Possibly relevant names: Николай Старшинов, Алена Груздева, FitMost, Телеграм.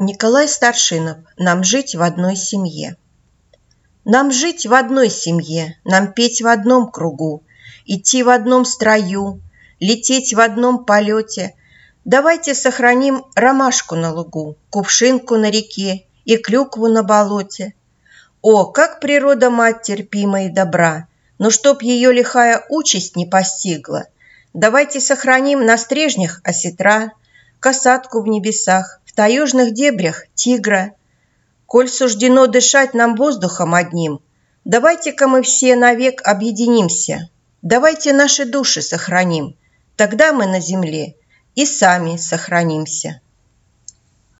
Николай Старшинов. Нам жить в одной семье. Нам жить в одной семье, нам петь в одном кругу, идти в одном строю, лететь в одном полете. Давайте сохраним ромашку на лугу, кувшинку на реке и клюкву на болоте. О, как природа мать терпима и добра, но чтоб ее лихая участь не постигла, давайте сохраним на стрежнях осетра, касатку в небесах, в таежных дебрях тигра. Коль суждено дышать нам воздухом одним, давайте-ка мы все навек объединимся, давайте наши души сохраним, тогда мы на земле и сами сохранимся.